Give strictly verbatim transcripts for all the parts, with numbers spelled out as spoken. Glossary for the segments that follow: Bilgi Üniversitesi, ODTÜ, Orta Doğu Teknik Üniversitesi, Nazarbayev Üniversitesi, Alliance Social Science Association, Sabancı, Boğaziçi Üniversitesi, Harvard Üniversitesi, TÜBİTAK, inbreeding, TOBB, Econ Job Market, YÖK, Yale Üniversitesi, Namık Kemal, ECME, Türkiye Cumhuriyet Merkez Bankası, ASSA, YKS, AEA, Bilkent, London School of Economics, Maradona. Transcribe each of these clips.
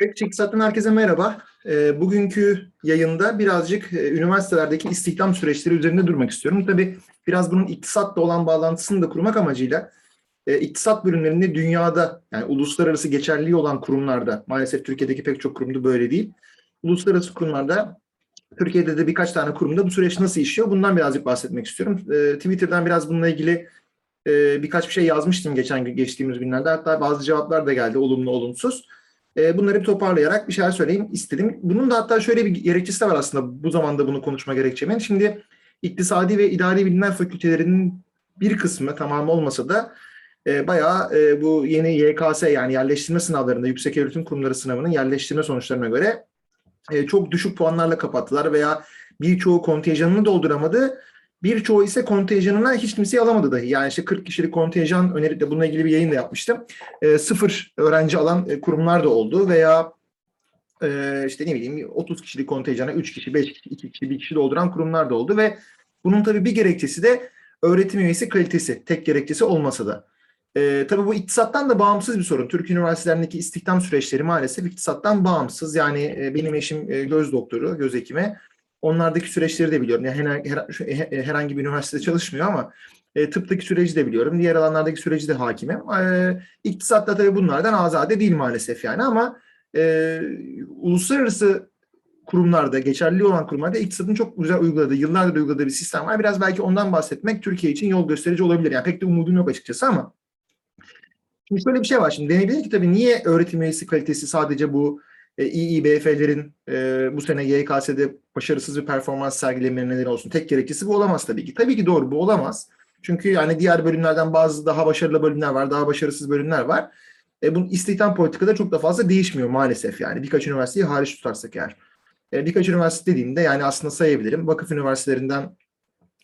Tekçik'ten herkese merhaba. Bugünkü yayında birazcık üniversitelerdeki istihdam süreçleri üzerinde durmak istiyorum. Tabii biraz bunun iktisatla olan bağlantısını da kurmak amacıyla iktisat bölümlerinde dünyada, yani uluslararası geçerliliği olan kurumlarda, maalesef Türkiye'deki pek çok kurumda böyle değil. Uluslararası kurumlarda, Türkiye'de de birkaç tane kurumda bu süreç nasıl işliyor? Bundan birazcık bahsetmek istiyorum. Twitter'dan biraz bununla ilgili birkaç bir şey yazmıştım geçen gün, geçtiğimiz günlerde. Hatta bazı cevaplar da geldi, olumlu, olumsuz. Bunları bir toparlayarak bir şeyler söyleyeyim istedim. Bunun da hatta şöyle bir gerekçesi de var aslında, bu zamanda bunu konuşma gerekçemin. Şimdi iktisadi ve idari bilimler fakültelerinin bir kısmı, tamamı olmasa da e, bayağı e, bu yeni Y K S, yani yerleştirme sınavlarında, Yüksek Öğretim Kurumları sınavının yerleştirme sonuçlarına göre e, çok düşük puanlarla kapattılar veya birçoğu kontenjanını dolduramadı. Birçoğu ise kontenjanına hiç kimseyi alamadı dahi. Yani işte kırk kişilik kontenjan önerip de bununla ilgili bir yayın da yapmıştım. E, sıfır öğrenci alan kurumlar da oldu veya e, işte ne bileyim otuz kişilik kontenjana üç kişi, beş kişi, iki kişi, bir kişi dolduran kurumlar da oldu ve bunun tabii bir gerekçesi de öğretim üyesi kalitesi, tek gerekçesi olmasa da. E, tabii bu iktisattan da bağımsız bir sorun. Türk üniversitelerindeki istihdam süreçleri maalesef iktisattan bağımsız. Yani e, benim eşim e, göz doktoru, göz hekimi. Onlardaki süreçleri de biliyorum. Yani her, her, herhangi bir üniversitede çalışmıyor ama e, tıptaki süreci de biliyorum. Diğer alanlardaki süreci de hakimim. E, iktisatta tabii bunlardan azade değil maalesef yani, ama e, uluslararası kurumlarda, geçerli olan kurumlarda iktisatın çok güzel uyguladığı, yıllardır uyguladığı bir sistem var. Biraz belki ondan bahsetmek Türkiye için yol gösterici olabilir. Yani pek de umudum yok açıkçası ama. Şimdi şöyle bir şey var. Şimdi denebilir ki tabii niye öğretim üyesi kalitesi sadece bu İİBF'lerin e, bu sene Y K S'de başarısız bir performans sergilemelerine neden olsun. Tek gerekçesi bu olamaz tabii ki. Tabii ki doğru, bu olamaz. Çünkü yani diğer bölümlerden bazı daha başarılı bölümler var, daha başarısız bölümler var. E, bunun istihdam politikada çok da fazla değişmiyor maalesef yani. Birkaç üniversiteyi hariç tutarsak eğer. E, birkaç üniversite dediğimde yani aslında sayabilirim. Vakıf üniversitelerinden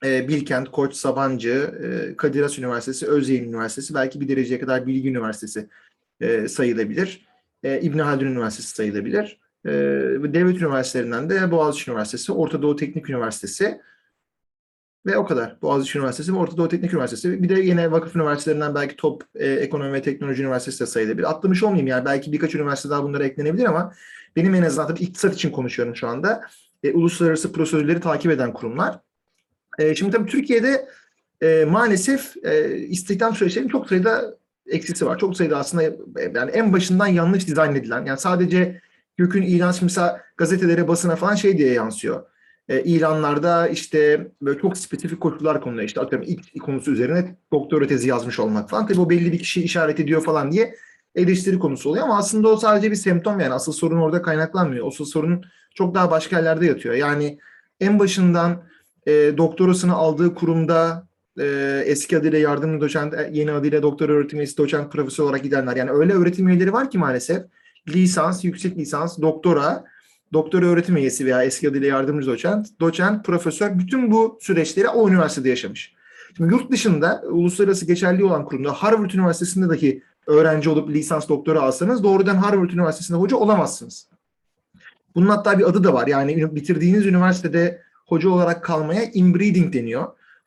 e, Bilkent, Koç, Sabancı, e, Kadir Has Üniversitesi, Özyeğin Üniversitesi, belki bir dereceye kadar Bilgi Üniversitesi e, sayılabilir. İbn Haldun Üniversitesi sayılabilir. Devlet üniversitelerinden de Boğaziçi Üniversitesi, Orta Doğu Teknik Üniversitesi ve o kadar. Boğaziçi Üniversitesi ve Orta Doğu Teknik Üniversitesi. Bir de yine vakıf üniversitelerinden belki T O B B Ekonomi ve Teknoloji Üniversitesi de sayılabilir. Atlamış olmayayım yani, belki birkaç üniversite daha bunlara eklenebilir ama benim en azından tabii iktisat için konuşuyorum şu anda. E, uluslararası prosedürleri takip eden kurumlar. E, şimdi tabii Türkiye'de e, maalesef e, istihdam süreçlerinin çok sayıda eksisi var. Çok sayıda aslında, yani en başından yanlış dizayn edilen, yani sadece YÖK'ün ilan, mesela gazetelere, basına falan şey diye yansıyor. E, ilanlarda işte böyle çok spesifik koşullar konuluyor. İşte atıyorum ilk konusu üzerine doktora tezi yazmış olmak falan. Tabii o belli bir kişiyi işaret ediyor falan diye eleştiri konusu oluyor ama aslında o sadece bir semptom, yani asıl sorun orada kaynaklanmıyor. Asıl sorun çok daha başka yerlerde yatıyor. Yani en başından e, doktorasını aldığı kurumda eski adıyla yardımcı doçent, yeni adıyla doktor öğretim üyesi doçent profesör olarak gidenler. Yani öyle öğretim üyeleri var ki maalesef lisans, yüksek lisans, doktora, doktor öğretim üyesi veya eski adıyla yardımcı doçent, doçent, profesör, bütün bu süreçleri o üniversitede yaşamış. Şimdi yurt dışında uluslararası geçerli olan kurumda, Harvard Üniversitesi'ndeki öğrenci olup lisans, doktora alsanız doğrudan Harvard Üniversitesi'nde hoca olamazsınız. Bunun hatta bir adı da var. Yani bitirdiğiniz üniversitede hoca olarak kalmaya inbreeding deniyor.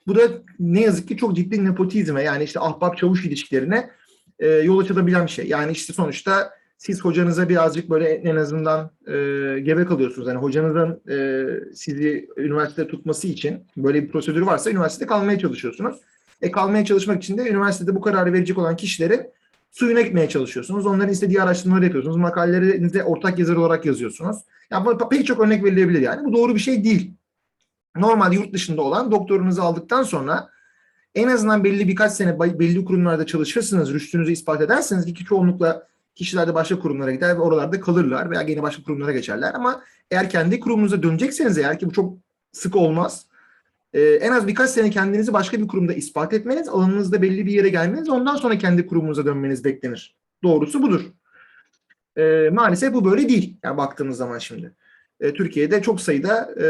Bu da ne yazık ki çok ciddi nepotizme, yani işte ahbap çavuş ilişkilerine e, yol açabilen bir şey. Yani işte sonuçta siz hocanıza birazcık böyle en azından e, gebe kalıyorsunuz. Yani hocanızın e, sizi üniversitede tutması için böyle bir prosedür varsa üniversitede kalmaya çalışıyorsunuz. E, kalmaya çalışmak için de üniversitede bu kararı verecek olan kişilerin suyuna gitmeye çalışıyorsunuz. Onların istediği araştırmaları yapıyorsunuz. Makalelerinize ortak yazar olarak yazıyorsunuz. Ya bu pek çok örnek verilebilir yani. Bu doğru bir şey değil. Normalde yurt dışında olan, doktorunuzu aldıktan sonra en azından belli birkaç sene belli kurumlarda çalışırsınız, rüştünüzü ispat ederseniz ki çoğunlukla kişiler de başka kurumlara gider ve oralarda kalırlar veya yine başka kurumlara geçerler. Ama eğer kendi kurumunuza dönecekseniz eğer, ki bu çok sık olmaz, e, en az birkaç sene kendinizi başka bir kurumda ispat etmeniz, alanınızda belli bir yere gelmeniz, ondan sonra kendi kurumunuza dönmeniz beklenir. Doğrusu budur. E, maalesef bu böyle değil yani baktığınız zaman şimdi. Türkiye'de çok sayıda, e,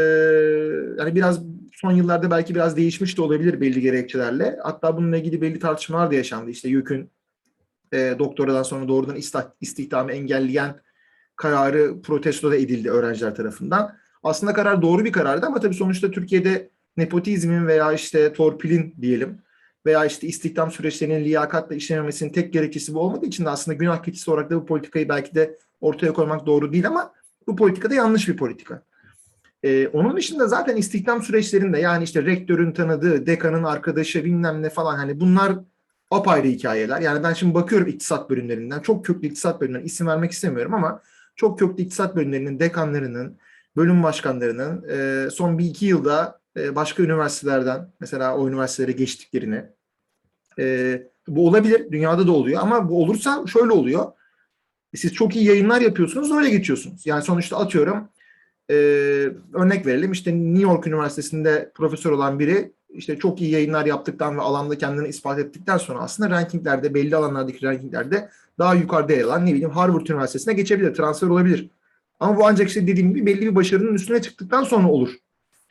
yani biraz son yıllarda belki biraz değişmiş de olabilir belli gerekçelerle. Hatta bununla ilgili belli tartışmalar da yaşandı. İşte YÖK'ün e, doktoradan sonra doğrudan istihdamı engelleyen kararı protesto da edildi öğrenciler tarafından. Aslında karar doğru bir karardı ama tabii sonuçta Türkiye'de nepotizmin veya işte torpilin diyelim veya işte istihdam süreçlerinin liyakatla işlememesinin tek gerekçesi bu olmadığı için de aslında günah keçisi olarak da bu politikayı belki de ortaya koymak doğru değil, ama bu politika da yanlış bir politika. Ee, onun dışında zaten istihdam süreçlerinde yani işte rektörün tanıdığı, dekanın arkadaşı bilmem ne falan, hani bunlar apayrı hikayeler. Yani ben şimdi bakıyorum iktisat bölümlerinden, çok köklü iktisat bölümlerinden, isim vermek istemiyorum ama çok köklü iktisat bölümlerinin dekanlarının, bölüm başkanlarının e, son bir iki yılda e, başka üniversitelerden mesela o üniversitelere geçtiklerini, e, bu olabilir, dünyada da oluyor ama bu olursa şöyle oluyor. Siz çok iyi yayınlar yapıyorsunuz, öyle geçiyorsunuz. Yani sonuçta atıyorum e, örnek verelim, işte New York Üniversitesi'nde profesör olan biri işte çok iyi yayınlar yaptıktan ve alanda kendini ispat ettikten sonra aslında rankinglerde, belli alanlardaki rankinglerde daha yukarıda yer alan, ne bileyim, Harvard Üniversitesi'ne geçebilir, transfer olabilir. Ama bu ancak işte dediğim gibi belli bir başarının üstüne çıktıktan sonra olur.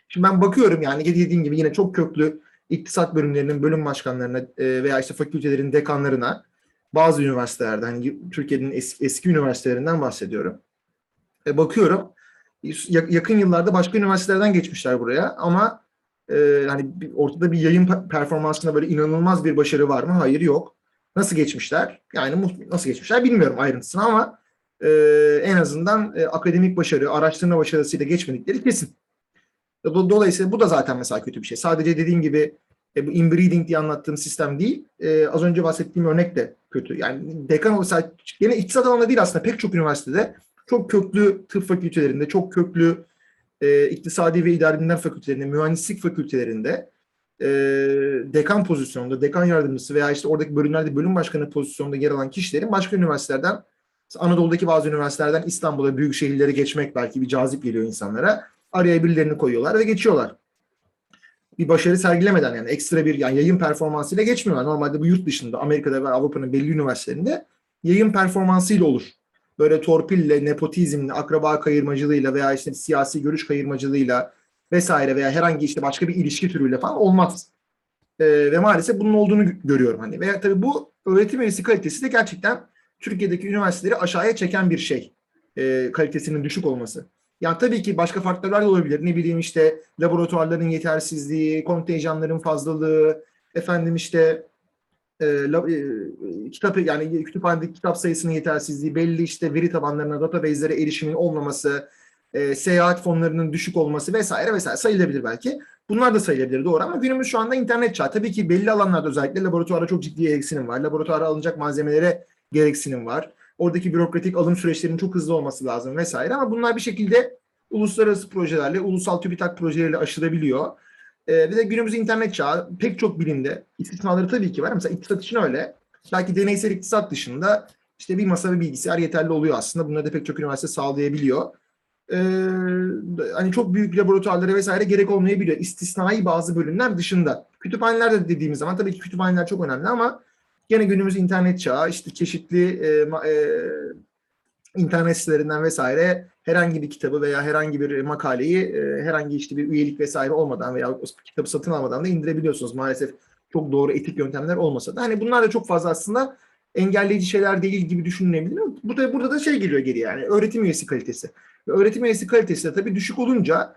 Şimdi ben bakıyorum yani dediğim gibi yine çok köklü iktisat bölümlerinin bölüm başkanlarına veya işte fakültelerin dekanlarına, bazı üniversitelerde, hani Türkiye'nin eski, eski üniversitelerinden bahsediyorum. E bakıyorum yakın yıllarda başka üniversitelerden geçmişler buraya ama e, hani ortada bir yayın performansında böyle inanılmaz bir başarı var mı? Hayır, yok. Nasıl geçmişler? Yani nasıl geçmişler bilmiyorum ayrıntısını ama e, en azından e, akademik başarı, araştırma başarısıyla geçmedikleri kesin. Dolayısıyla bu da zaten mesela kötü bir şey. Sadece dediğim gibi E, bu inbreeding diye anlattığım sistem değil. E, az önce bahsettiğim örnek de kötü. Yani dekan olsa, yine iktisat alanında değil aslında, pek çok üniversitede çok köklü tıp fakültelerinde, çok köklü e, iktisadi ve idari bilimler fakültelerinde, mühendislik fakültelerinde e, dekan pozisyonunda, dekan yardımcısı veya işte oradaki bölümlerde bölüm başkanı pozisyonunda yer alan kişilerin başka üniversitelerden, Anadolu'daki bazı üniversitelerden İstanbul'a, büyük şehirlere geçmek belki bir cazip geliyor insanlara. Araya birilerini koyuyorlar ve geçiyorlar. Bir başarı sergilemeden, yani ekstra bir yani yayın performansıyla geçmiyorlar. Normalde bu yurt dışında, Amerika'da ve Avrupa'nın belli üniversitelerinde yayın performansıyla olur. Böyle torpille, nepotizmle, akraba kayırmacılığıyla veya işte siyasi görüş kayırmacılığıyla vesaire veya herhangi işte başka bir ilişki türüyle falan olmaz. Ee, ve maalesef bunun olduğunu görüyorum hani. Ve tabii bu öğretim üyesi kalitesi de gerçekten Türkiye'deki üniversiteleri aşağıya çeken bir şey. Ee, kalitesinin düşük olması. Yani tabii ki başka faktörler de olabilir. Ne bileyim işte laboratuvarların yetersizliği, kontenjanların fazlalığı, efendim işte e, lab, e, kitap, yani kütüphanedeki kitap sayısının yetersizliği, belli işte veri tabanlarına, database'lere erişimin olmaması, e, seyahat fonlarının düşük olması vesaire vesaire sayılabilir belki. Bunlar da sayılabilir, doğru, ama günümüz şu anda internet çağı. Tabii ki belli alanlarda özellikle laboratuvara çok ciddi gereksinim var. Laboratuvara alınacak malzemelere gereksinim var. Oradaki bürokratik alım süreçlerinin çok hızlı olması lazım vesaire, ama bunlar bir şekilde uluslararası projelerle, ulusal TÜBİTAK projeleriyle aşılabiliyor. Ee, bir de günümüz internet çağı, pek çok bilimde istisnaları tabii ki var. Mesela iktisat için öyle. Belki deneysel iktisat dışında işte bir masa ve bilgisayar yeterli oluyor aslında. Bunları da pek çok üniversite sağlayabiliyor. Ee, hani çok büyük laboratuvarlara vesaire gerek olmayabiliyor. İstisnai bazı bölümler dışında. Kütüphanelerde dediğimiz zaman tabii ki kütüphaneler çok önemli ama gene günümüz internet çağı, işte çeşitli e, e, internet sitelerinden vesaire herhangi bir kitabı veya herhangi bir makaleyi e, herhangi işte bir üyelik vesaire olmadan veya kitabı satın almadan da indirebiliyorsunuz. Maalesef çok doğru etik yöntemler olmasa da. Hani bunlar da çok fazla aslında engelleyici şeyler değil gibi düşünülebilir. Burada, burada da şey geliyor geri, yani öğretim üyesi kalitesi. Ve öğretim üyesi kalitesi de tabii düşük olunca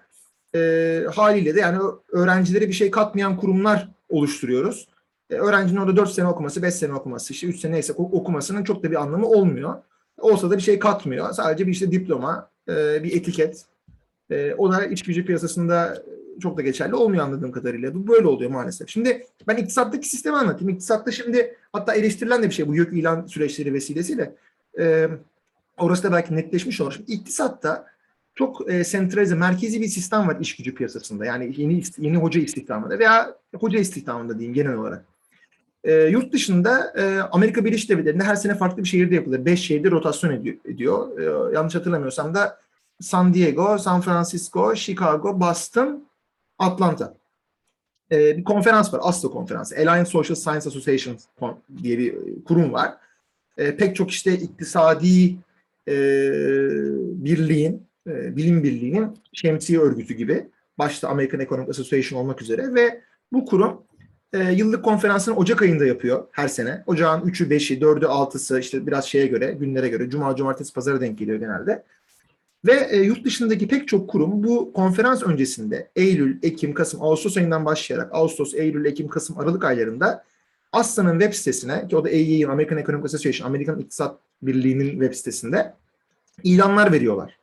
e, haliyle de yani öğrencilere bir şey katmayan kurumlar oluşturuyoruz. Öğrencinin orada dört sene okuması, beş sene okuması, işte üç sene neyse okumasının çok da bir anlamı olmuyor. Olsa da bir şey katmıyor. Sadece bir işte diploma, bir etiket. O da iç gücü piyasasında çok da geçerli olmuyor anladığım kadarıyla. Bu böyle oluyor maalesef. Şimdi ben iktisattaki sistemi anlatayım. İktisatta şimdi hatta eleştirilen de bir şey bu YÖK ilan süreçleri vesilesiyle. Orası da belki netleşmiş olur. Şimdi iktisatta çok sentralize, merkezi bir sistem var iş gücü piyasasında. Yani yeni yeni hoca istihdamında veya hoca istihdamında diyeyim genel olarak. E, yurt dışında e, Amerika Birleşik Devletleri'nde her sene farklı bir şehirde yapılır. Beş şehirde rotasyon ediyor. ediyor. E, yanlış hatırlamıyorsam da San Diego, San Francisco, Chicago, Boston, Atlanta. E, bir konferans var. ASSA konferansı. Alliance Social Science Association diye bir kurum var. E, pek çok işte iktisadi e, birliğin, e, bilim birliğinin şemsiye örgütü gibi. Başta American Economic Association olmak üzere ve bu kurum E, yıllık konferansını Ocak ayında yapıyor her sene. Ocağın üçü, beşi, dördü, altısı işte biraz şeye göre, günlere göre. Cuma, cumartesi, pazara denk geliyor genelde. Ve e, yurt dışındaki pek çok kurum bu konferans öncesinde Eylül, Ekim, Kasım, Ağustos ayından başlayarak Ağustos, Eylül, Ekim, Kasım, Aralık aylarında ASSA'nın web sitesine, ki o da A E A'nın American Economic Association, Amerikan İktisat Birliği'nin web sitesinde ilanlar veriyorlar.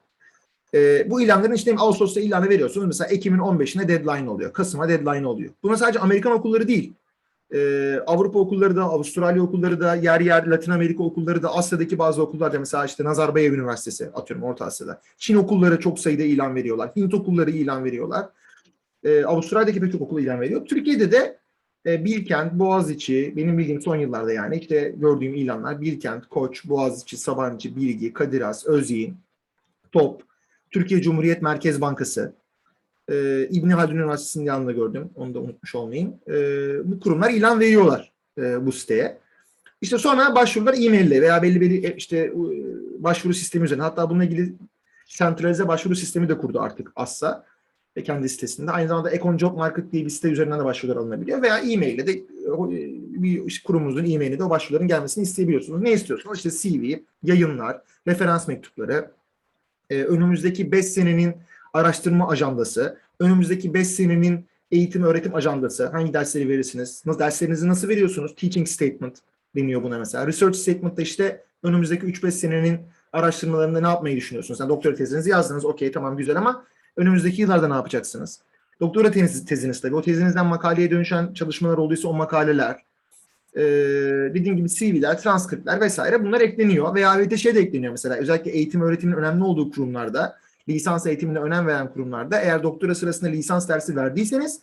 E, bu ilanların işte Ağustos'ta ilanı veriyorsunuz. Mesela Ekim'in on beşine deadline oluyor. Kasım'a deadline oluyor. Buna sadece Amerikan okulları değil. Ee, Avrupa okulları da, Avustralya okulları da, yer yer Latin Amerika okulları da, Asya'daki bazı okullar da, mesela işte Nazarbayev Üniversitesi, atıyorum Orta Asya'da. Çin okulları çok sayıda ilan veriyorlar. Hint okulları ilan veriyorlar. Ee, Avustralya'daki pek çok okul ilan veriyor. Türkiye'de de e, Bilkent, Boğaziçi, benim bildiğim son yıllarda yani işte gördüğüm ilanlar Bilkent, Koç, Boğaziçi, Sabancı, Bilgi, Kadir Has, Özyeğin, T O B B, Türkiye Cumhuriyet Merkez Bankası, Ee, İbn Haldun Üniversitesi'nin yanında gördüm. Onu da unutmuş olmayayım. Ee, bu kurumlar ilan veriyorlar e, bu siteye. İşte sonra başvurular e-mail'le veya belli belli işte başvuru sistemi üzerine. Hatta bununla ilgili sentralize başvuru sistemi de kurdu artık ASSA ve kendi sitesinde. Aynı zamanda Econ Job Market diye bir site üzerinden de başvurular alınabiliyor. Veya e-mail'le de bir işte kurumunuzun e-mail'e de o başvuruların gelmesini isteyebiliyorsunuz. Ne istiyorsunuz? İşte C V, yayınlar, referans mektupları, e, önümüzdeki beş senenin araştırma ajandası, önümüzdeki beş senenin eğitim öğretim ajandası, hangi dersleri verirsiniz, nasıl, derslerinizi nasıl veriyorsunuz, teaching statement deniyor buna mesela. Research statement da işte önümüzdeki üç beş senenin araştırmalarında ne yapmayı düşünüyorsunuz? Yani doktora tezinizi yazdınız, okey tamam güzel, ama önümüzdeki yıllarda ne yapacaksınız? Doktora teziniz, teziniz tabii, o tezinizden makaleye dönüşen çalışmalar olduysa o makaleler, ee, dediğim gibi C V'ler, transkriptler vesaire, bunlar ekleniyor veya bir şey de ekleniyor mesela. Özellikle eğitim öğretimin önemli olduğu kurumlarda, lisans eğitimine önem veren kurumlarda eğer doktora sırasında lisans dersi verdiyseniz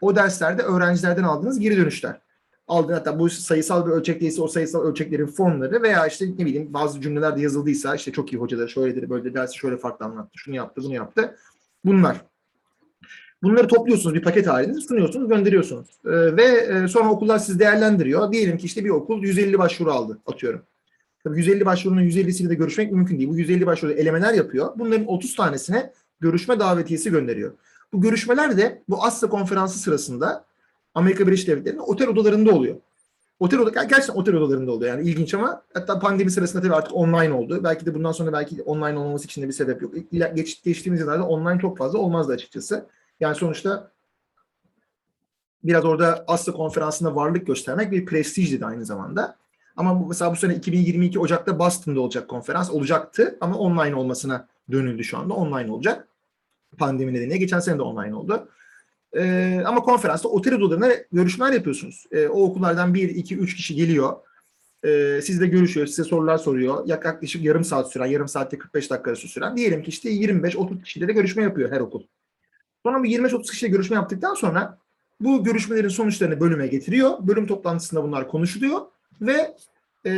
o derslerde öğrencilerden aldığınız geri dönüşler. Aldığın, hatta bu sayısal bir ölçekteyse o sayısal ölçeklerin formları veya işte ne bileyim bazı cümlelerde yazıldıysa işte çok iyi hocaları şöyledir, böyle dersi şöyle farklı anlattı, şunu yaptı, bunu yaptı. Bunlar. Bunları topluyorsunuz bir paket halinde, sunuyorsunuz, gönderiyorsunuz. Ee, ve sonra okullar sizi değerlendiriyor. Diyelim ki işte bir okul yüz elli başvuru aldı atıyorum. Tabii yüz elli başvurunun yüz ellisiyle de görüşmek mümkün değil. Bu yüz elli başvuruda elemeler yapıyor. Bunların otuz tanesine görüşme davetiyesi gönderiyor. Bu görüşmeler de bu ASSA konferansı sırasında Amerika Birleşik Devletleri'nin otel odalarında oluyor. Otel oda, gerçekten otel odalarında oluyor yani, ilginç ama hatta pandemi sırasında tabii artık online oldu. Belki de bundan sonra belki online olmaması için de bir sebep yok. Geç, geçtiğimiz yıllarda online çok fazla olmazdı açıkçası. Yani sonuçta biraz orada ASSA konferansında varlık göstermek bir prestijdi de aynı zamanda. Ama mesela bu sene iki bin yirmi iki Ocak'ta Boston'da olacak konferans, olacaktı ama online olmasına dönüldü şu anda. Online olacak pandemi nedeniyle. Geçen sene de online oldu. Ee, ama konferansta otel odalarına görüşmeler yapıyorsunuz. Ee, o okullardan bir, iki, üç kişi geliyor. Ee, sizle görüşüyor, size sorular soruyor. Yaklaşık yarım saat süren, yarım saatte kırk beş dakika arası süren. Diyelim ki işte yirmi beş otuz kişiyle de görüşme yapıyor her okul. Sonra bu yirmi beş otuz kişiyle görüşme yaptıktan sonra bu görüşmelerin sonuçlarını bölüme getiriyor. Bölüm toplantısında bunlar konuşuluyor. Ve e,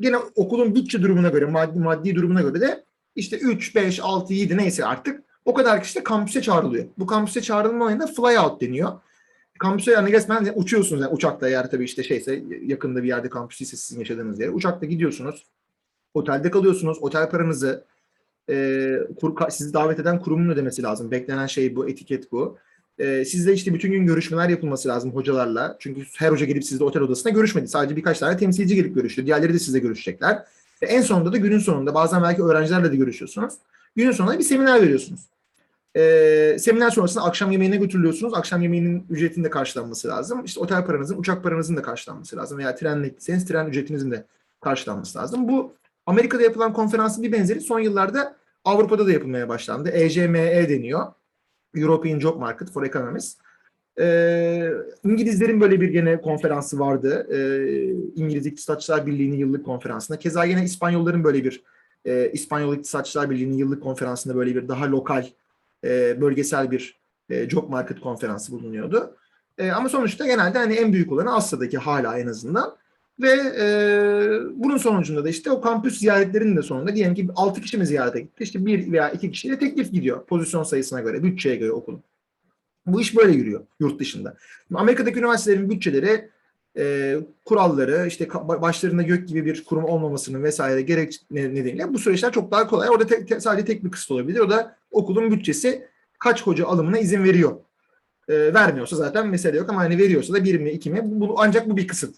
gene okulun bütçe durumuna göre, maddi, maddi durumuna göre de işte üç, beş, altı, yedi neyse artık o kadar kişi de kampüse çağrılıyor. Bu kampüse çağrılma olayında fly out deniyor. Kampüse yani resmen uçuyorsunuz yani uçakla, eğer tabii işte şeyse yakında bir yerde kampüs ise sizin yaşadığınız yere. Uçakla gidiyorsunuz, otelde kalıyorsunuz, otel paranızı e, kur, sizi davet eden kurumun ödemesi lazım. Beklenen şey bu, etiket bu. Ee, sizde işte bütün gün görüşmeler yapılması lazım hocalarla. Çünkü her hoca gelip sizde otel odasına görüşmedi. Sadece birkaç tane temsilci gelip görüştü. Diğerleri de sizle görüşecekler. Ve en sonunda da günün sonunda bazen belki öğrencilerle de görüşüyorsunuz. Günün sonunda bir seminer veriyorsunuz. Ee, seminer sonrasında akşam yemeğine götürülüyorsunuz. Akşam yemeğinin ücretinin de karşılanması lazım. İşte otel paranızın, uçak paranızın da karşılanması lazım. Veya trenle gitseniz tren ücretinizin de karşılanması lazım. Bu Amerika'da yapılan konferansın bir benzeri son yıllarda Avrupa'da da yapılmaya başlandı. E C M E deniyor. European Job Market for Economists. Ee, İngilizlerin böyle bir gene konferansı vardı. Ee, İngiliz İktisatçılar Birliği'nin yıllık konferansında. Keza yine İspanyolların böyle bir, e, İspanyol İktisatçılar Birliği'nin yıllık konferansında böyle bir daha lokal, e, bölgesel bir e, job market konferansı bulunuyordu. E, ama sonuçta genelde hani en büyük olanı Asya'daki hala en azından. Ve e, bunun sonucunda da işte o kampüs ziyaretlerinin de sonunda diyelim ki altı kişi mi ziyarete gitti? İşte bir veya iki kişiyle teklif gidiyor pozisyon sayısına göre, bütçeye göre okulun. Bu iş böyle yürüyor yurt dışında. Şimdi Amerika'daki üniversitelerin bütçeleri, e, kuralları, işte başlarında YÖK gibi bir kurum olmamasının vesaire gerek nedeniyle bu süreçler çok daha kolay. Orada te, te, sadece tek bir kısıt olabilir. O da okulun bütçesi kaç hoca alımına izin veriyor. E, vermiyorsa zaten mesele yok ama hani veriyorsa da bir mi iki mi? Bu, ancak bu bir kısıt.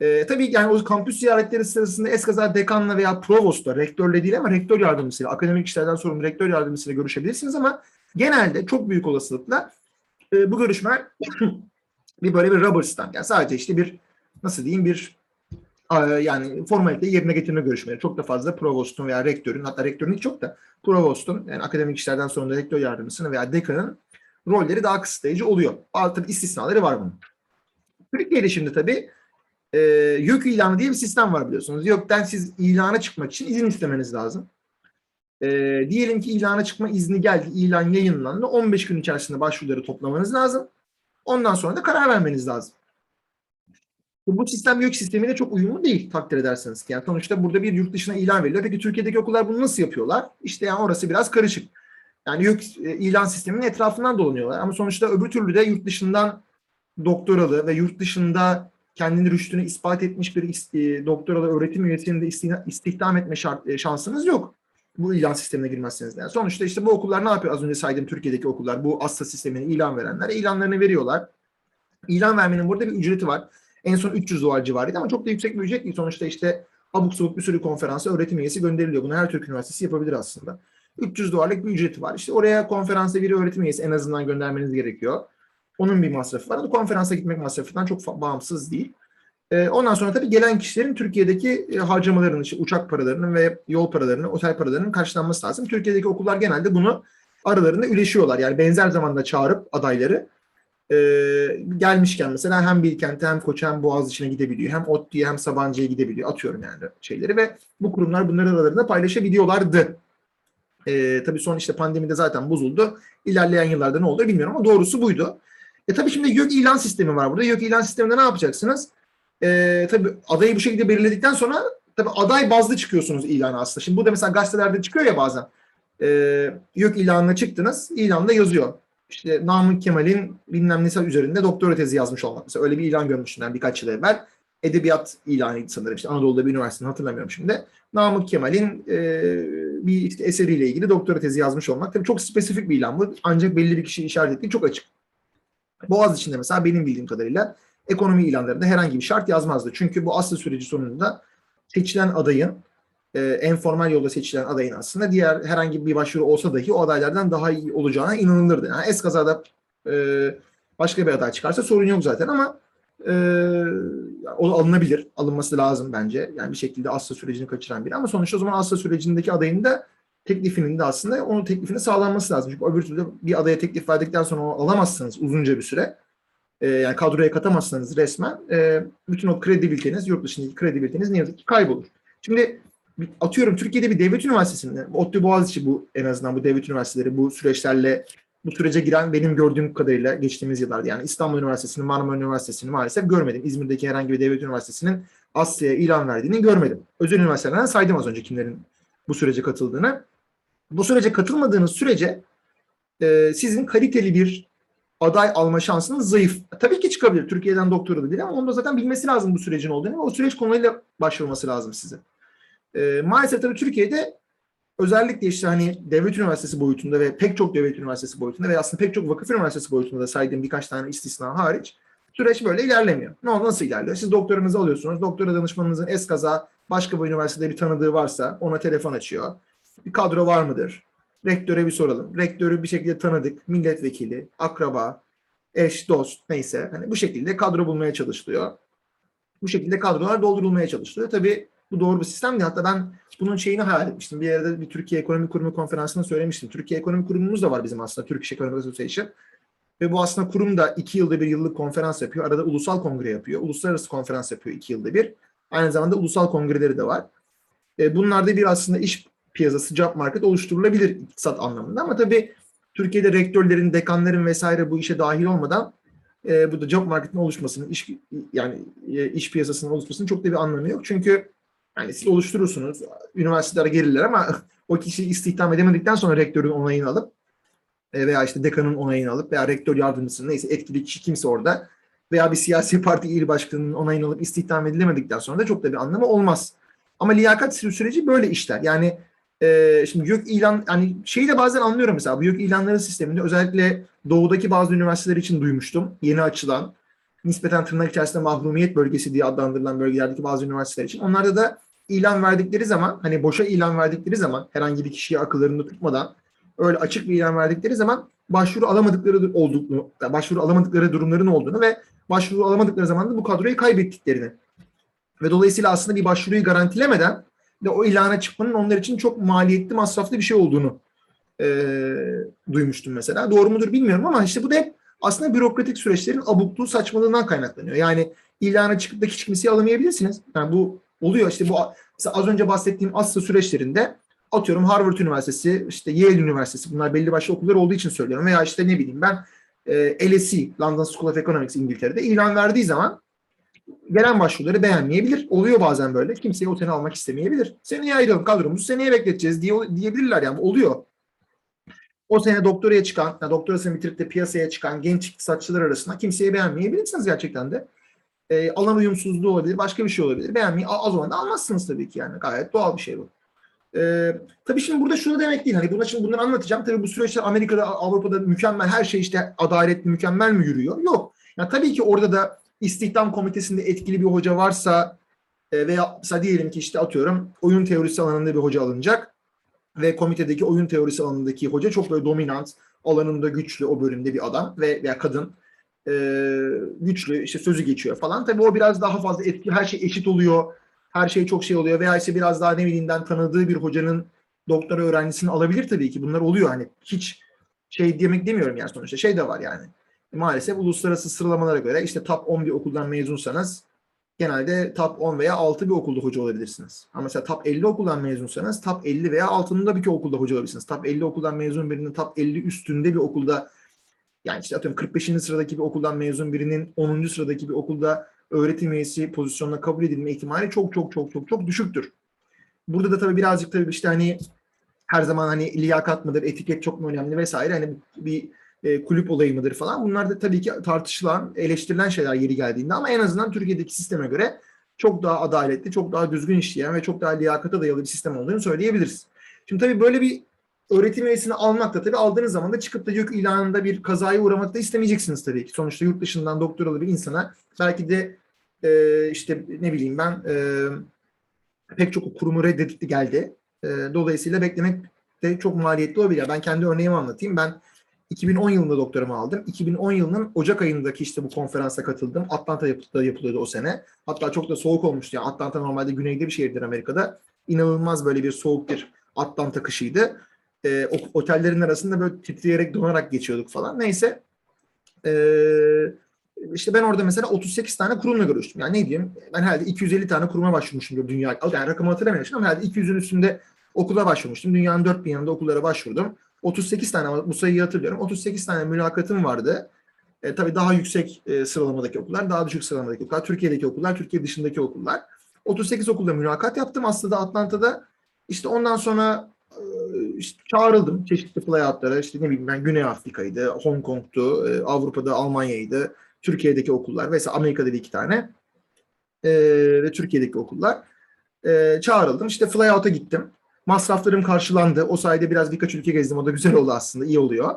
E, tabii yani o kampüs ziyaretleri sırasında eskaza dekanla veya provostla, rektörle değil ama rektör yardımcısıyla, akademik işlerden sorumlu rektör yardımcısıyla görüşebilirsiniz ama genelde çok büyük olasılıkla e, bu görüşmeler bir böyle bir rubber stamp. Yani sadece işte bir, nasıl diyeyim, bir yani formaliteyi yerine getirme görüşmeleri. Çok da fazla provostun veya rektörün, hatta rektörün hiç çok da provostun, yani akademik işlerden sorumlu rektör yardımcısının veya dekanın rolleri daha kısıtlayıcı oluyor. Tabii istisnaları var bunun. Türkiye'de şimdi tabii e, YÖK ilanı diye bir sistem var biliyorsunuz. YÖK'ten siz ilana çıkmak için izin istemeniz lazım. E, diyelim ki ilana çıkma izni geldi, ilan yayınlandı. on beş gün içerisinde başvuruları toplamanız lazım. Ondan sonra da karar vermeniz lazım. Bu sistem YÖK sistemiyle çok uyumlu değil takdir ederseniz. Yani sonuçta burada bir yurt dışına ilan veriliyor. Peki Türkiye'deki okullar bunu nasıl yapıyorlar? İşte yani orası biraz karışık. Yani YÖK ilan sisteminin etrafından dolanıyorlar. Ama sonuçta öbür türlü de yurt dışından doktoralı ve yurt dışında kendini rüştünü ispat etmiş bir doktoralı öğretim üyesini de istihdam etme şart, şansınız yok. Bu ilan sistemine girmezseniz. Yani sonuçta işte bu okullar ne yapıyor? Az önce saydığım Türkiye'deki okullar, bu ASSA sistemine ilan verenler ilanlarını veriyorlar. İlan vermenin burada bir ücreti var. En son üç yüz dolar civarıydı ama çok da yüksek bir ücret değil. Sonuçta işte abuk sabuk bir sürü konferansa öğretim üyesi gönderiliyor. Bunu her Türk üniversitesi yapabilir aslında. üç yüz dolarlık bir ücreti var. İşte oraya konferansa bir öğretim üyesi en azından göndermeniz gerekiyor. Onun bir masrafı var. Konferansa gitmek masrafından çok bağımsız değil. Ondan sonra tabii gelen kişilerin Türkiye'deki harcamalarının, işte uçak paralarının ve yol paralarının, otel paralarının karşılanması lazım. Türkiye'deki okullar genelde bunu aralarında üleşiyorlar. Yani benzer zamanda çağırıp adayları Ee, gelmişken mesela hem Bilkent'e hem Koç'a hem Boğaziçi'ne gidebiliyor. Hem ODTÜ'ye hem Sabancı'ya gidebiliyor. Atıyorum yani şeyleri ve bu kurumlar bunları aralarında paylaşabiliyorlardı. Ee, tabii son işte pandemide zaten bozuldu. İlerleyen yıllarda ne olur bilmiyorum ama doğrusu buydu. E tabii şimdi YÖK ilan sistemi var burada. YÖK ilan sisteminde ne yapacaksınız? Ee, tabii adayı bu şekilde belirledikten sonra tabii aday bazlı çıkıyorsunuz ilanı aslında. Şimdi bu da mesela gazetelerde çıkıyor ya bazen. Ee, YÖK ilanına çıktınız. İlanında yazıyor. İşte Namık Kemal'in bilmem nesi üzerinde doktora tezi yazmış olmak. Mesela öyle bir ilan görmüştüm ben birkaç yıl evvel. Edebiyat ilanıydı sanırım. İşte Anadolu'da bir üniversiteden, hatırlamıyorum şimdi. Namık Kemal'in e, bir işte eseriyle ilgili doktora tezi yazmış olmak. Tabii çok spesifik bir ilan bu. Ancak belli bir kişiyi işaret ettiği çok açık. Boğaziçi'nde mesela benim bildiğim kadarıyla ekonomi ilanlarında herhangi bir şart yazmazdı. Çünkü bu asıl süreci sonunda seçilen adayın, Ee, en formal yolda seçilen adayın aslında diğer herhangi bir başvuru olsa dahi o adaylardan daha iyi olacağına inanılırdı. Yani eskazada e, başka bir aday çıkarsa sorun yok zaten ama e, o alınabilir. Alınması lazım bence. Yani bir şekilde ASSA sürecini kaçıran biri. Ama sonuçta o zaman ASSA sürecindeki adayın da teklifinin de aslında onun teklifini sağlanması lazım. Çünkü öbür türlü bir adaya teklif verdikten sonra onu alamazsınız uzunca bir süre. E, yani kadroya katamazsanız resmen e, bütün o kredibiliteniz, yurt dışındaki kredibiliteniz ne yazık ki kaybolur. Şimdi atıyorum Türkiye'de bir devlet üniversitesinde, ODTÜ, Boğaziçi, bu en azından bu devlet üniversiteleri bu süreçlerle, bu sürece giren benim gördüğüm kadarıyla geçtiğimiz yıllarda, yani İstanbul Üniversitesi'nin, Marmara Üniversitesi'ni maalesef görmedim. İzmir'deki herhangi bir devlet üniversitesinin ASSA'ya ilan verdiğini görmedim. Özel üniversitelerden saydım az önce kimlerin bu sürece katıldığını. Bu sürece katılmadığınız sürece e, sizin kaliteli bir aday alma şansınız zayıf. Tabii ki çıkabilir. Türkiye'den doktora değil ama onu da zaten bilmesi lazım bu sürecin olduğunu ve o süreç konuyla başvurması lazım size. E, maalesef tabii Türkiye'de özellikle işte hani devlet üniversitesi boyutunda ve pek çok devlet üniversitesi boyutunda ve aslında pek çok vakıf üniversitesi boyutunda da saydığım birkaç tane istisna hariç süreç böyle ilerlemiyor. Ne oldu, nasıl ilerliyor? Siz doktoranızı alıyorsunuz. Doktora danışmanınızın eskaza başka bir üniversitede bir tanıdığı varsa ona telefon açıyor. Bir kadro var mıdır? Rektöre bir soralım. Rektörü bir şekilde tanıdık, milletvekili, akraba, eş, dost, neyse. Hani bu şekilde kadro bulmaya çalışılıyor. Bu şekilde kadrolar doldurulmaya çalışılıyor. Tabii bu doğru bir sistem değil. Hatta ben bunun şeyini hayal etmiştim. Bir yerde bir Türkiye Ekonomi Kurumu konferansında söylemiştim. Türkiye Ekonomi Kurumumuz da var bizim aslında. Türkiye Ekonomi Association. Ve bu aslında kurum da iki yılda bir yıllık konferans yapıyor. Arada ulusal kongre yapıyor. Uluslararası konferans yapıyor iki yılda bir. Aynı zamanda ulusal kongreleri de var. Bunlarda bir aslında iş piyasası, job market oluşturulabilir iktisat anlamında. Ama tabii Türkiye'de rektörlerin, dekanların vesaire bu işe dahil olmadan bu da job marketin oluşmasının, iş, yani iş piyasasının oluşmasının çok da bir anlamı yok. Çünkü yani siz oluşturursunuz, üniversitelere gelirler ama o kişiyi istihdam edemedikten sonra rektörün onayını alıp veya işte dekanın onayını alıp veya rektör yardımcısının, neyse etkili kişi kimse orada veya bir siyasi parti il başkanının onayını alıp istihdam edilemedikten sonra da çok da bir anlamı olmaz. Ama liyakat süreci böyle işler. Yani e, şimdi YÖK ilan, yani şeyi de bazen anlıyorum mesela bu YÖK ilanları sisteminde özellikle doğudaki bazı üniversiteler için duymuştum yeni açılan. nispeten tırnak içerisinde mahrumiyet bölgesi diye adlandırılan bölgelerdeki bazı üniversiteler için. Onlarda da ilan verdikleri zaman, hani boşa ilan verdikleri zaman, herhangi bir kişiyi akıllarında tutmadan öyle açık bir ilan verdikleri zaman başvuru alamadıkları olduğunu, başvuru alamadıkları durumların olduğunu ve başvuru alamadıkları zaman da bu kadroyu kaybettiklerini ve dolayısıyla aslında bir başvuruyu garantilemeden de o ilana çıkmanın onlar için çok maliyetli, masraflı bir şey olduğunu e, duymuştum mesela. Doğru mudur bilmiyorum ama işte bu da hep aslında bürokratik süreçlerin abukluğu, saçmalığından kaynaklanıyor. Yani ilana çıkıp da hiç kimseyi alamayabilirsiniz. Yani bu oluyor. İşte bu az önce bahsettiğim ASSA süreçlerinde atıyorum Harvard Üniversitesi, işte Yale Üniversitesi, bunlar belli başlı okullar olduğu için söylüyorum. Veya işte ne bileyim ben e, L S E, London School of Economics İngiltere'de ilan verdiği zaman gelen başvuruları beğenmeyebilir. Oluyor bazen böyle. Kimseye oteni almak istemeyebilir. Seneye ayıralım kadromuzu, seneye bekleteceğiz diye diyebilirler yani. Oluyor. O sene doktoraya çıkan, yani doktorasını bitirip de piyasaya çıkan genç iktisatçılar arasında kimseye beğenmeyebilirsiniz gerçekten de. E, alan uyumsuzluğu olabilir, başka bir şey olabilir. Beğenmeyi az olan da almazsınız tabii ki yani. Gayet doğal bir şey bu. Ee, tabii şimdi burada şunu demek değil, hani buna şimdi bunları anlatacağım. Tabii bu süreçler Amerika'da, Avrupa'da mükemmel, her şey işte adaletli, mükemmel mi yürüyor? Yok. Yani tabii ki orada da istihdam komitesinde etkili bir hoca varsa e, veya diyelim ki işte atıyorum oyun teorisi alanında bir hoca alınacak ve komitedeki oyun teorisi alanındaki hoca çok böyle dominant, alanında güçlü, o bölümde bir adam ve veya kadın e, güçlü, işte sözü geçiyor falan. Tabii o biraz daha fazla etkili, her şey eşit oluyor. Her şey çok şey oluyor veya işte biraz daha ne bileyimden tanıdığı bir hocanın doktora öğrencisini alabilir tabii ki. Bunlar oluyor hani, hiç şey demek demiyorum yani, sonuçta şey de var yani. Maalesef uluslararası sıralamalara göre işte top on bir okuldan mezunsanız genelde top on veya altı bir okulda hoca olabilirsiniz. Ama mesela top elli okuldan mezunsanız top elli veya altında bir okulda hoca olabilirsiniz. top elli okuldan mezun birinin top elli üstünde bir okulda, yani işte atıyorum kırk beşinci sıradaki bir okuldan mezun birinin onuncu sıradaki bir okulda öğretim üyesi pozisyonuna kabul edilme ihtimali çok çok çok çok çok düşüktür. Burada da tabii birazcık tabii işte hani her zaman hani liyakat mıdır, etiket çok mu önemli vesaire, hani bir e, kulüp olayı mıdır falan. Bunlar da tabii ki tartışılan, eleştirilen şeyler yeri geldiğinde, ama en azından Türkiye'deki sisteme göre çok daha adaletli, çok daha düzgün işleyen ve çok daha liyakata dayalı bir sistem olduğunu söyleyebiliriz. Şimdi tabii böyle bir öğretim üyesini almak da tabii aldığınız zaman da çıkıp da YÖK ilanında bir kazaya uğramak da istemeyeceksiniz tabii ki. Sonuçta yurt dışından doktoralı bir insana belki de e, işte ne bileyim ben e, pek çok kurumu reddetti geldi. E, dolayısıyla beklemek de çok maliyetli olabilir. Ben kendi örneğimi anlatayım. Ben iki bin on yılında doktoramı aldım. iki bin on yılının Ocak ayındaki işte bu konferansa katıldım. Atlanta'da yapılıyordu o sene. Hatta çok da soğuk olmuştu. Yani Atlanta normalde güneyde bir şehirdir Amerika'da. İnanılmaz böyle bir soğuk bir Atlanta kışıydı. E, otellerin arasında böyle titreyerek, donarak geçiyorduk falan. Neyse. E, işte ben orada mesela otuz sekiz tane kurumla görüştüm. Yani ne diyeyim? Ben herhalde iki yüz elli tane kuruma başvurmuştum dünya. Yani rakamı hatırlamıyorum ama herhalde iki yüzün üstünde okula başvurmuştum. Dünyanın dört bin yanında okullara başvurdum. otuz sekiz tane, bu sayıyı hatırlıyorum. otuz sekiz tane mülakatım vardı. E, tabii daha yüksek e, sıralamadaki okullar, daha düşük sıralamadaki okullar, Türkiye'deki okullar, Türkiye dışındaki okullar. otuz sekiz okulda mülakat yaptım aslında Atlanta'da. İşte ondan sonra İşte çağrıldım çeşitli playoutlara, işte ne bileyim ben Güney Afrika'ydı, Hong Kong'tu, Avrupa'da Almanya'ydı, Türkiye'deki okullar vesaire, Amerika'da da iki tane ee, ve Türkiye'deki okullar. Ee, çağrıldım, işte playout'a gittim. Masraflarım karşılandı. O sayede biraz birkaç ülke gezdim. O da güzel oldu aslında, iyi oluyor.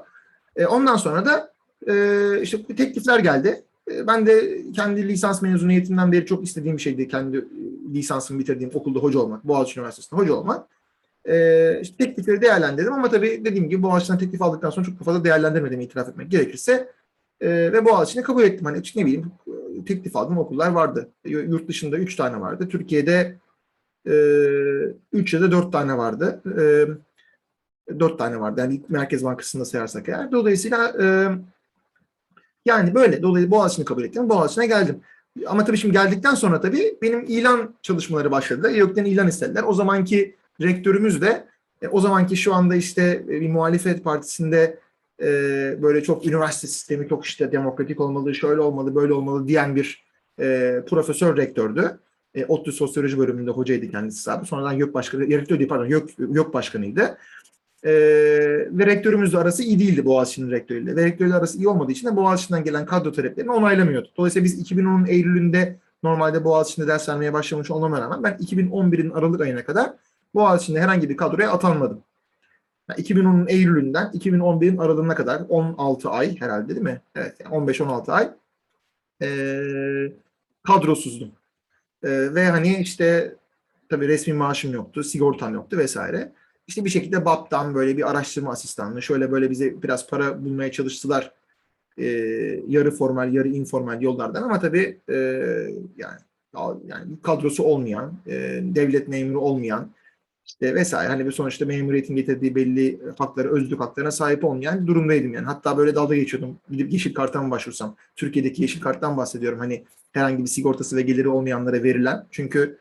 Ee, ondan sonra da e, işte teklifler geldi. E, ben de kendi lisans mezuniyetimden beri çok istediğim bir şeydi. Kendi lisansımı bitirdiğim okulda hoca olmak, Boğaziçi Üniversitesi'nde hoca olmak. Ee, işte teklifleri değerlendirdim ama tabii dediğim gibi Boğaziçi'nden teklif aldıktan sonra çok fazla değerlendirmedim, itiraf etmek gerekirse. Ee, ve Boğaziçi'ni kabul ettim. Hani ne bileyim, teklif aldım, okullar vardı. Yurt dışında üç tane vardı. Türkiye'de üç e, ya da dört tane vardı. dört e, tane vardı. Yani Merkez Bankası'nda sayarsak eğer. Dolayısıyla e, yani böyle. Dolayısıyla Boğaziçi'ni kabul ettim. Boğaziçi'ne geldim. Ama tabii şimdi geldikten sonra tabii benim ilan çalışmaları başladı. YÖK'ten ilan istediler. O zamanki rektörümüz de e, o zamanki şu anda işte e, bir muhalefet partisinde e, böyle çok üniversite sistemi çok işte demokratik olmalı, şöyle olmalı, böyle olmalı diyen bir e, profesör rektördü. E, ODTÜ Sosyoloji bölümünde hocaydı kendisi zaten. Sonradan YÖK başkanı, rektör pardon YÖK, YÖK başkanıydı. E, ve rektörümüzle arası iyi değildi Boğaziçi'nin rektörüyle. Ve rektörle arası iyi olmadığı için de Boğaziçi'nden gelen kadro taleplerini onaylamıyordu. Dolayısıyla biz iki bin on'un Eylül'ünde normalde Boğaziçi'nde ders vermeye başlamış olmama rağmen ben iki bin on bir'in Aralık ayına kadar Boğaziçi'nde herhangi bir kadroya atanmadım. Yani iki bin on'un Eylül'ünden iki bin on bir'in Aralık'ına kadar on altı ay herhalde değil mi? Evet, yani on beş on altı ay e, kadrosuzdum. E, ve hani işte tabii resmi maaşım yoktu, sigortam yoktu vesaire. İşte bir şekilde B A P'tan böyle bir araştırma asistanlığı, şöyle böyle bize biraz para bulmaya çalıştılar. E, yarı formal, yarı informal yollardan, ama tabii e, yani, yani kadrosu olmayan, e, devlet memuru olmayan, İşte vesaire, hani bir sonuçta memuriyetin getirdiği belli haklara, özlük haklarına sahip olmayan durumdaydım yani. Hatta böyle dalga geçiyordum. Gidip yeşil karta mı başvursam? Türkiye'deki yeşil karttan bahsediyorum. Hani herhangi bir sigortası ve geliri olmayanlara verilen. Çünkü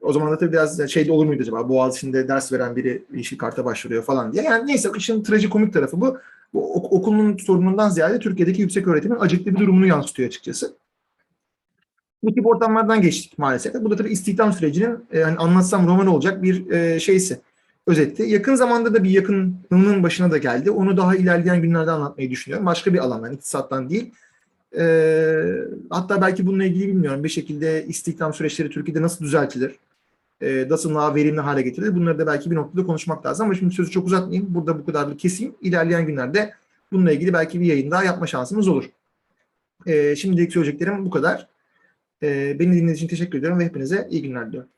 o zaman da tabii biraz şeyde olur muydu acaba? Boğaziçi'nde ders veren biri yeşil karta başvuruyor falan diye. Yani neyse, işin trajikomik tarafı bu. Bu okulun sorunundan ziyade Türkiye'deki yüksek öğretimin acıklı bir durumunu yansıtıyor açıkçası. Bu tip ortamlardan geçtik maalesef. Bu da tabii istihdam sürecinin e, hani anlatsam roman olacak bir e, şeysi, özetti. Yakın zamanda da bir yakınının başına da geldi. Onu daha ilerleyen günlerde anlatmayı düşünüyorum. Başka bir alandan, iktisattan değil. E, hatta belki bununla ilgili bilmiyorum. Bir şekilde istihdam süreçleri Türkiye'de nasıl düzeltilir? E, nasıl daha verimli hale getirilir? Bunları da belki bir noktada konuşmak lazım. Ama şimdi sözü çok uzatmayayım. Burada bu kadar bir keseyim. İlerleyen günlerde bununla ilgili belki bir yayın daha yapma şansımız olur. E, şimdilik söyleyeceklerim bu kadar. Beni dinlediğiniz için teşekkür ediyorum ve hepinize iyi günler diliyorum.